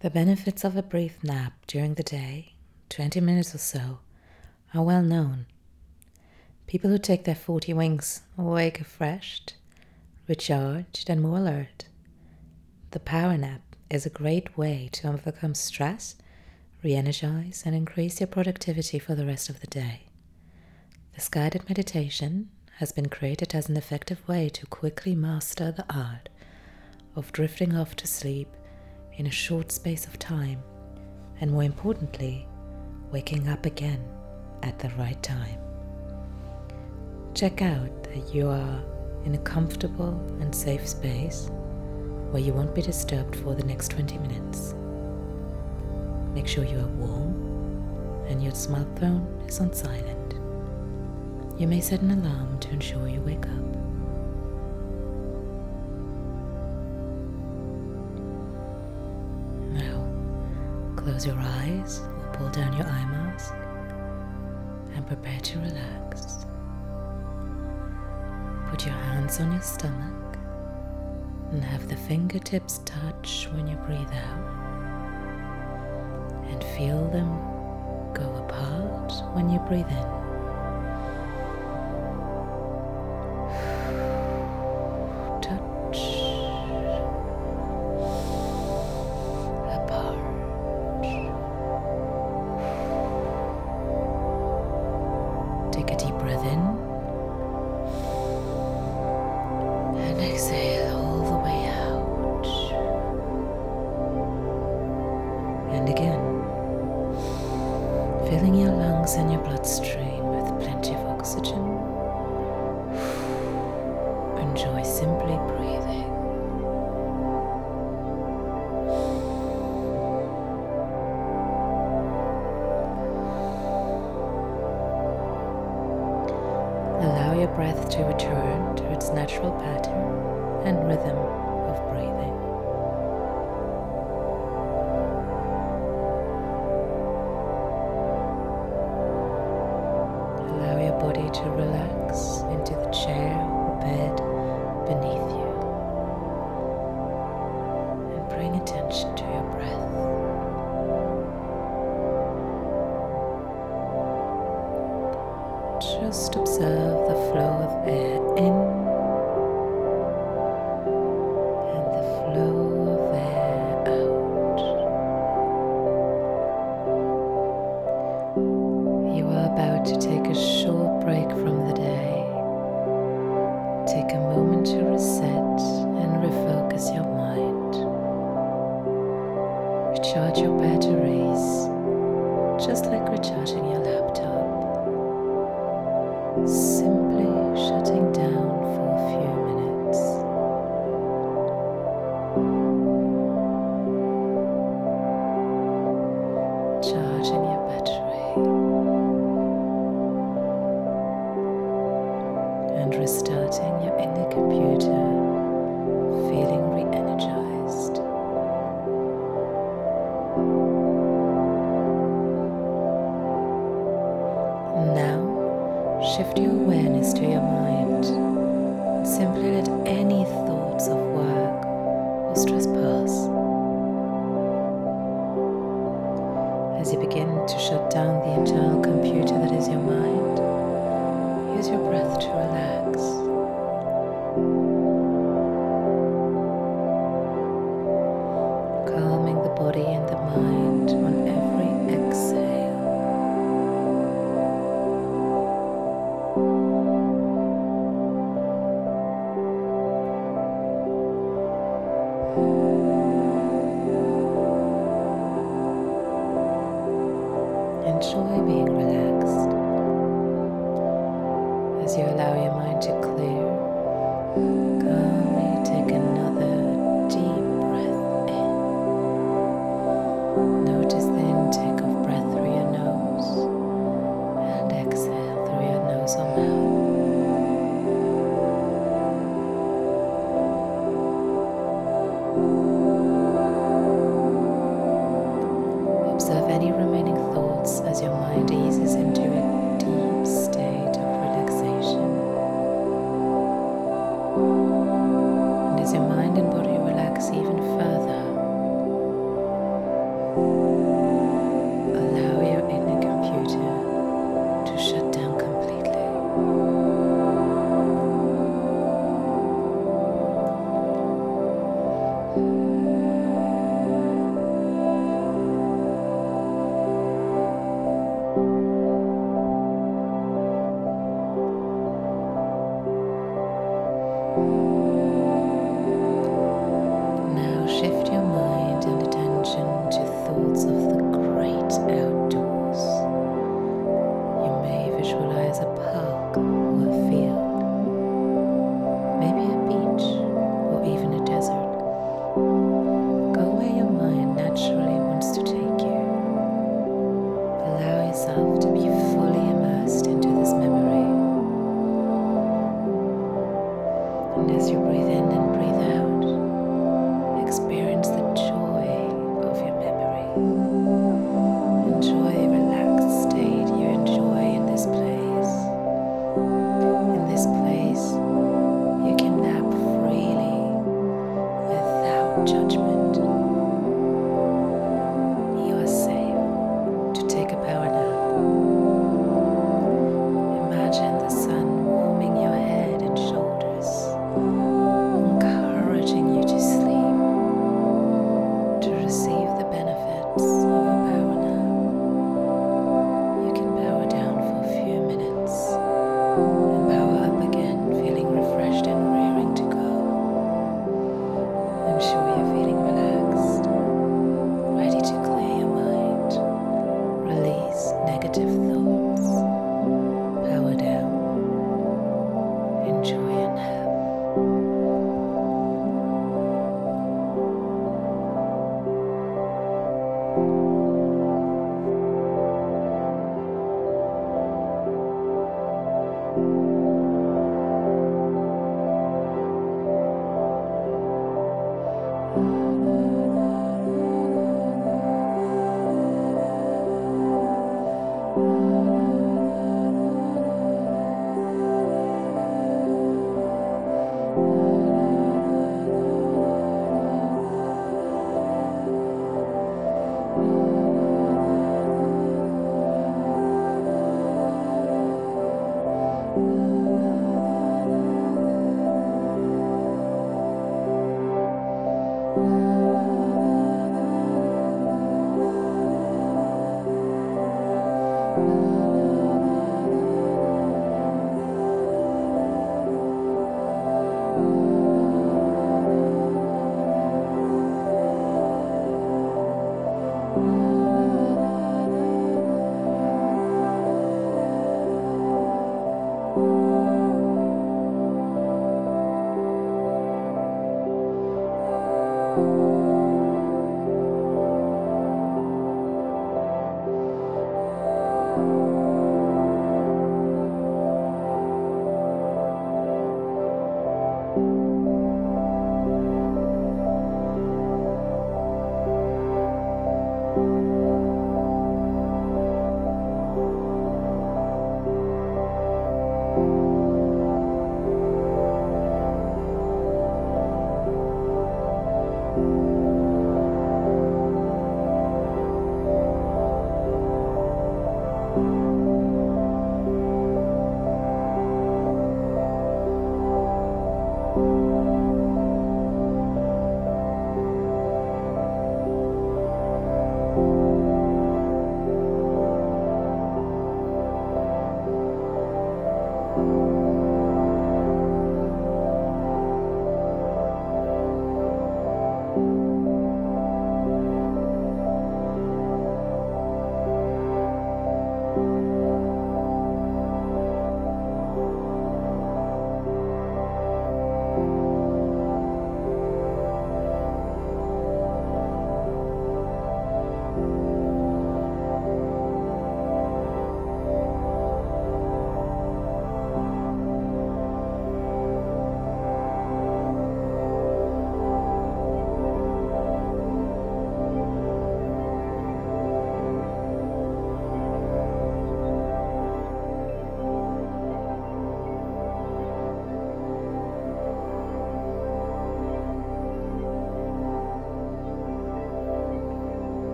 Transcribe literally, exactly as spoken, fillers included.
The benefits of a brief nap during the day, twenty minutes or so, are well known. People who take their forty winks awake refreshed, recharged, and more alert. The power nap is a great way to overcome stress, re-energize, and increase your productivity for the rest of the day. This guided meditation has been created as an effective way to quickly master the art of drifting off to sleep in a short space of time, and more importantly, waking up again at the right time. Check out that you are in a comfortable and safe space where you won't be disturbed for the next twenty minutes. Make sure you are warm and your smartphone is on silent. You may set an alarm to ensure you wake up. Close your eyes or pull down your eye mask and prepare to relax. Put your hands on your stomach and have the fingertips touch when you breathe out, and feel them go apart when you breathe in. Take a deep breath in and exhale all the way out. And again, filling your lungs and your bloodstream with plenty of oxygen. Enjoy simply breathing. Allow your breath to return to its natural pattern and rhythm of breathing. Allow your body to relax into the chair or bed beneath you, and bring attention to your breath. Just observe the flow of air in and the flow of air out. You are about to take a short break from the day. Take a moment to reset and refocus your mind. Recharge your batteries, just like recharging your laptop. Simply shutting down for a few minutes. Charging your battery. And restarting your inner computer, feeling re-energized. Now, shift your awareness to your mind. Simply let any thoughts of work or stress pass. As you begin to shut down the internal computer that is your mind, use your breath to relax. Enjoy being relaxed as you allow your mind to clear. Calmly take another deep breath in. Notice the intake of breath through your nose and exhale through your nose or mouth. Observe any remaining thoughts as your mind eases into a deep state of relaxation. And as your mind and body relax even further, Now shift your mind and attention to thoughts of the great outdoors. You may visualize a park or a field, maybe a beach or even a desert. Go where your mind naturally wants to take you. Allow yourself to be fully immersed into this memory. And as you breathe in and breathe out, experience the joy of your memory. Enjoy the relaxed state you enjoy in this place. In this place, you can nap freely, without judgment. You are safe to take a power nap. Imagine the sun warming your head and shoulders, encouraging you to sleep, to receive the benefits of a power nap. You can power down for a few minutes and power up again, feeling refreshed and raring to go. I'm sure you're feeling relaxed, ready to clear your mind, release negative thoughts, power down, enjoy your nap. Thank you.